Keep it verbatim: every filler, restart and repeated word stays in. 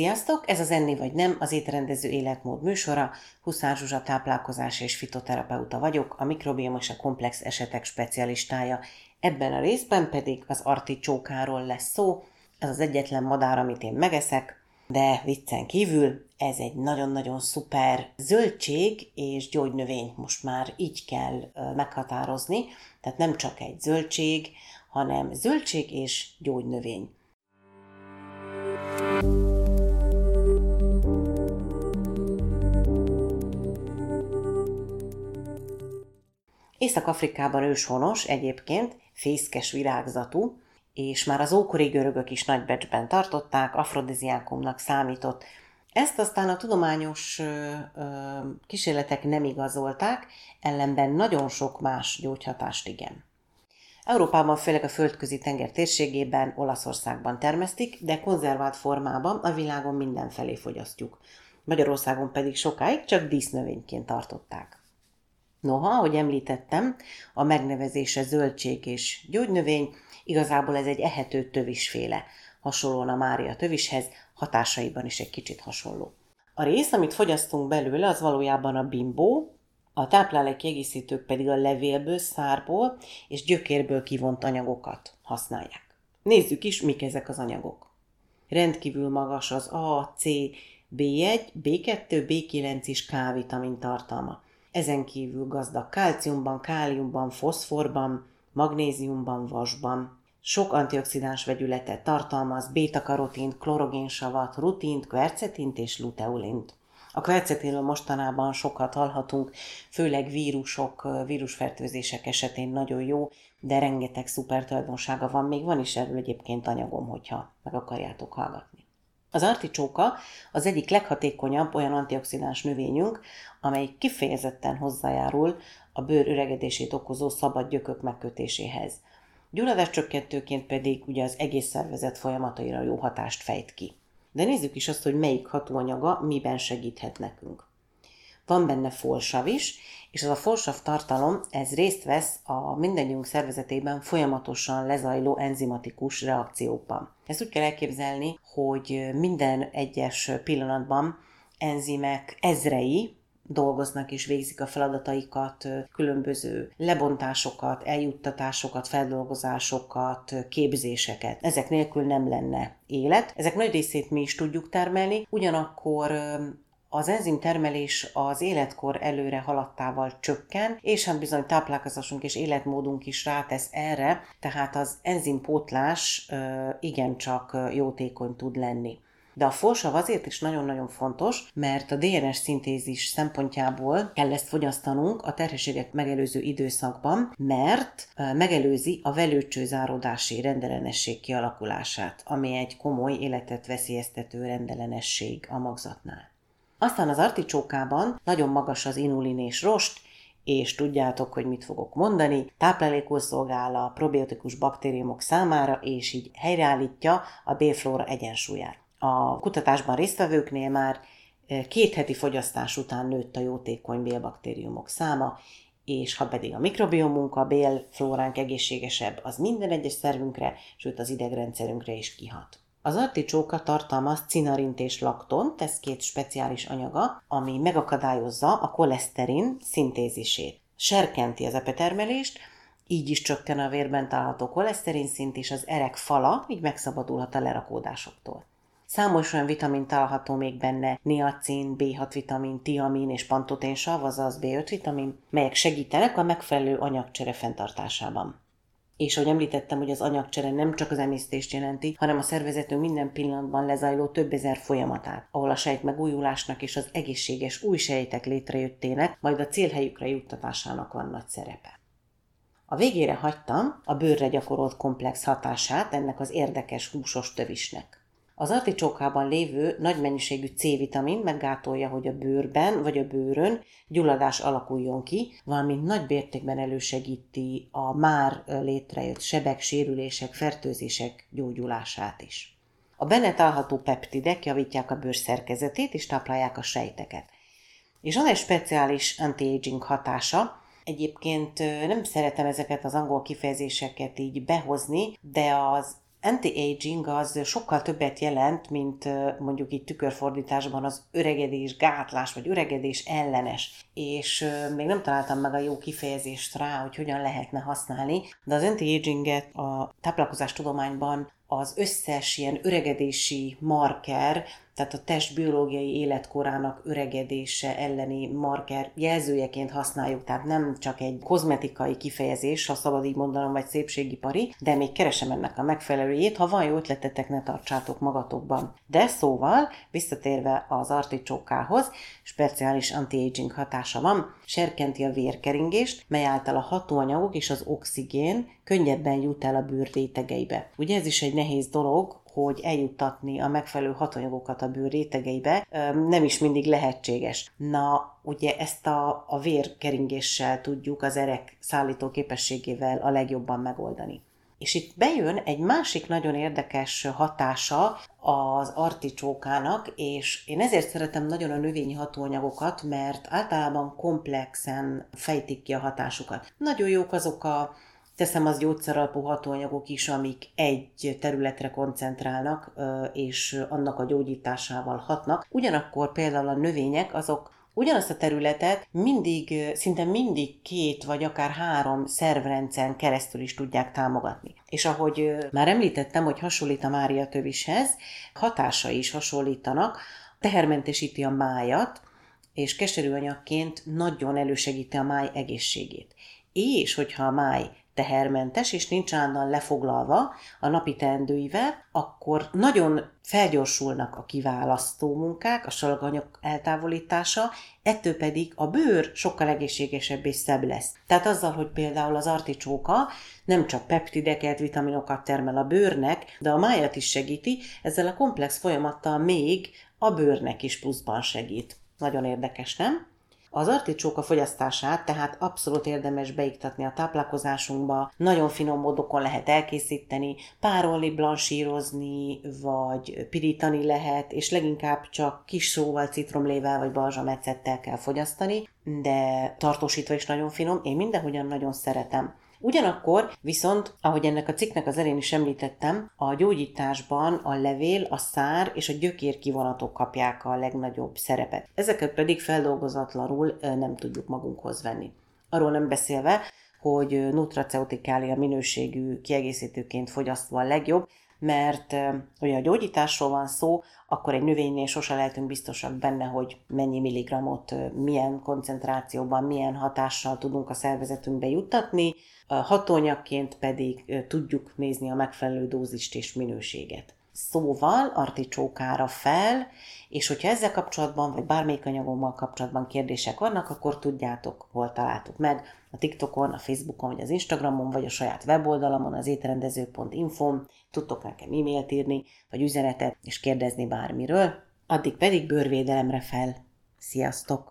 Sziasztok! Ez az Enni vagy nem, az étrendező életmód műsora. Huszár Zsuzsa táplálkozás és fitoterapeuta vagyok, a mikrobiom és a komplex esetek specialistája. Ebben a részben pedig az articsókáról lesz szó. Ez az egyetlen madár, amit én megeszek, de viccen kívül ez egy nagyon-nagyon szuper zöldség és gyógynövény, most már így kell meghatározni. Tehát nem csak egy zöldség, hanem zöldség és gyógynövény. Észak-Afrikában őshonos, egyébként fészkes virágzatú, és már az ókori görögök is nagy becsben tartották, afrodiziákumnak számított. Ezt aztán a tudományos ö, ö, kísérletek nem igazolták, ellenben nagyon sok más gyógyhatást igen. Európában, főleg a földközi tenger térségében, Olaszországban termesztik, de konzervált formában a világon mindenfelé fogyasztjuk. Magyarországon pedig sokáig csak dísznövényként tartották. Noha, ahogy említettem, a megnevezése zöldség és gyógynövény, igazából ez egy ehető tövisféle, hasonlóan a Mária tövishez, hatásaiban is egy kicsit hasonló. A rész, amit fogyasztunk belőle, az valójában a bimbó, a táplálékkiegészítők pedig a levélből, szárból és gyökérből kivont anyagokat használják. Nézzük is, mik ezek az anyagok. Rendkívül magas az A, C, bé egy, bé kettő, bé kilenc és K-vitamin tartalma. Ezen kívül gazdag kalciumban, káliumban, foszforban, magnéziumban, vasban. Sok antioxidáns vegyületet tartalmaz, béta-karotin, klorogénsavat, rutint, kvercetint és luteolint. A kvercetinről mostanában sokat hallhatunk, főleg vírusok, vírusfertőzések esetén nagyon jó, de rengeteg szuper tulajdonsága van, még van is erről egyébként anyagom, hogyha meg akarjátok hallgatni. Az articsóka az egyik leghatékonyabb olyan antioxidáns növényünk, amely kifejezetten hozzájárul a bőr öregedését okozó szabad gyökök megkötéséhez. Gyulladáscsökkentőként pedig ugye az egész szervezet folyamataira jó hatást fejt ki. De nézzük is azt, hogy melyik hatóanyaga miben segíthet nekünk. Van benne folsav is, és az a folsav tartalom, ez részt vesz a mindannyiunk szervezetében folyamatosan lezajló enzimatikus reakciókban. Ezt úgy kell elképzelni, hogy minden egyes pillanatban enzimek ezrei dolgoznak és végzik a feladataikat, különböző lebontásokat, eljuttatásokat, feldolgozásokat, képzéseket. Ezek nélkül nem lenne élet. Ezek nagy részét mi is tudjuk termelni, ugyanakkor az enzimtermelés az életkor előre haladtával csökken, és hát bizony táplálkozásunk és életmódunk is rátesz erre, tehát az enzimpótlás igencsak jótékony tud lenni. De a folsav azért is nagyon-nagyon fontos, mert a dé en es szintézis szempontjából kell ezt fogyasztanunk a terhességet megelőző időszakban, mert megelőzi a velőcsőzáródási rendellenesség kialakulását, ami egy komoly életet veszélyeztető rendellenesség a magzatnál. Aztán az articsókában nagyon magas az inulin és rost, és tudjátok, hogy mit fogok mondani, táplálékul szolgál a probiotikus baktériumok számára, és így helyreállítja a bélflóra egyensúlyát. A kutatásban résztvevőknél már két heti fogyasztás után nőtt a jótékony bélbaktériumok száma, és ha pedig a mikrobiomunk, a bélflóránk egészségesebb, az minden egyes szervünkre, sőt az idegrendszerünkre is kihat. Az articsóka tartalmaz cinarint és laktont, ez két speciális anyaga, ami megakadályozza a koleszterin szintézisét. Serkenti az epetermelést, így is csökken a vérben található koleszterin szint, és az ereg fala így megszabadulhat a lerakódásoktól. Számos olyan vitamin található még benne, niacin, bé hat vitamin, tiamin és pantotén sav, azaz bé öt vitamin, melyek segítenek a megfelelő anyagcsere fenntartásában. És ahogy említettem, hogy az anyagcsere nem csak az emésztést jelenti, hanem a szervezetünk minden pillanatban lezajló több ezer folyamatát, ahol a sejt megújulásnak és az egészséges új sejtek létrejöttének, majd a célhelyükre juttatásának van nagy szerepe. A végére hagytam a bőrre gyakorolt komplex hatását ennek az érdekes húsos tövisnek. Az articsókában lévő nagy mennyiségű C-vitamin meggátolja, hogy a bőrben vagy a bőrön gyulladás alakuljon ki, valamint nagy mértékben elősegíti a már létrejött sebek, sérülések, fertőzések gyógyulását is. A benne található peptidek javítják a bőr szerkezetét és táplálják a sejteket. És van egy speciális anti-aging hatása. Egyébként nem szeretem ezeket az angol kifejezéseket így behozni, de az anti-aging az sokkal többet jelent, mint mondjuk itt tükörfordításban az öregedés gátlás, vagy öregedés ellenes. És még nem találtam meg a jó kifejezést rá, hogy hogyan lehetne használni, de az anti-aginget a táplálkozástudományban az összes ilyen öregedési marker, tehát a test biológiai életkorának öregedése elleni marker jelzőjeként használjuk, tehát nem csak egy kozmetikai kifejezés, ha szabad így mondanom, vagy szépségipari, de még keresem ennek a megfelelőjét, ha van jó ötletetek, ne tartsátok magatokban. De szóval, visszatérve az articsókához, speciális anti-aging hatása van, serkenti a vérkeringést, mely által a hatóanyagok és az oxigén könnyebben jut el a bőr rétegeibe. Ugye ez is egy nehéz dolog, hogy eljuttatni a megfelelő hatóanyagokat a bőr rétegeibe, nem is mindig lehetséges. Na, ugye ezt a, a vérkeringéssel tudjuk az erek szállító képességével a legjobban megoldani. És itt bejön egy másik nagyon érdekes hatása az articsókának, és én ezért szeretem nagyon a növényi hatóanyagokat, mert általában komplexen fejtik ki a hatásukat. Nagyon jók azok a Teszem az gyógyszeralapú hatóanyagok is, amik egy területre koncentrálnak, és annak a gyógyításával hatnak. Ugyanakkor például a növények, azok ugyanazt a területet mindig, szinte mindig két vagy akár három szervrendszeren keresztül is tudják támogatni. És ahogy már említettem, hogy hasonlít a Mária tövishez, hatásai is hasonlítanak, tehermentesíti a májat, és keserűanyagként nagyon elősegíti a máj egészségét. És hogyha a máj tehermentes, és nincs állandóan lefoglalva a napi teendőivel, akkor nagyon felgyorsulnak a kiválasztó munkák, a salganyag eltávolítása, ettől pedig a bőr sokkal egészségesebb és szebb lesz. Tehát azzal, hogy például az articsóka nem csak peptideket, vitaminokat termel a bőrnek, de a májat is segíti, ezzel a komplex folyamattal még a bőrnek is pluszban segít. Nagyon érdekes, nem? Az articsóka fogyasztását tehát abszolút érdemes beiktatni a táplálkozásunkba, nagyon finom módokon lehet elkészíteni, párolni, blansírozni, vagy pirítani lehet, és leginkább csak kis sóval, citromlével vagy balzsamecettel kell fogyasztani, de tartósítva is nagyon finom, én mindenhogyan nagyon szeretem. Ugyanakkor viszont, ahogy ennek a cikknek az elején is említettem, a gyógyításban a levél, a szár és a gyökér kivonatok kapják a legnagyobb szerepet. Ezeket pedig feldolgozatlanul nem tudjuk magunkhoz venni. Arról nem beszélve, hogy nutraceutikálja minőségű kiegészítőként fogyasztva a legjobb, mert hogyha a gyógyításról van szó, akkor egy növénynél sose lehetünk biztosak benne, hogy mennyi milligramot, milyen koncentrációban, milyen hatással tudunk a szervezetünkbe juttatni, hatóanyagként pedig tudjuk nézni a megfelelő dózist és minőséget. Szóval articsókára fel, és hogyha ezzel kapcsolatban, vagy bármelyik anyagommal kapcsolatban kérdések vannak, akkor tudjátok, hol találtuk meg, a TikTokon, a Facebookon, vagy az Instagramon, vagy a saját weboldalamon, az étrendező pont infón, tudtok nekem e-mailt írni, vagy üzenetet, és kérdezni bármiről. Addig pedig bőrvédelemre fel. Sziasztok!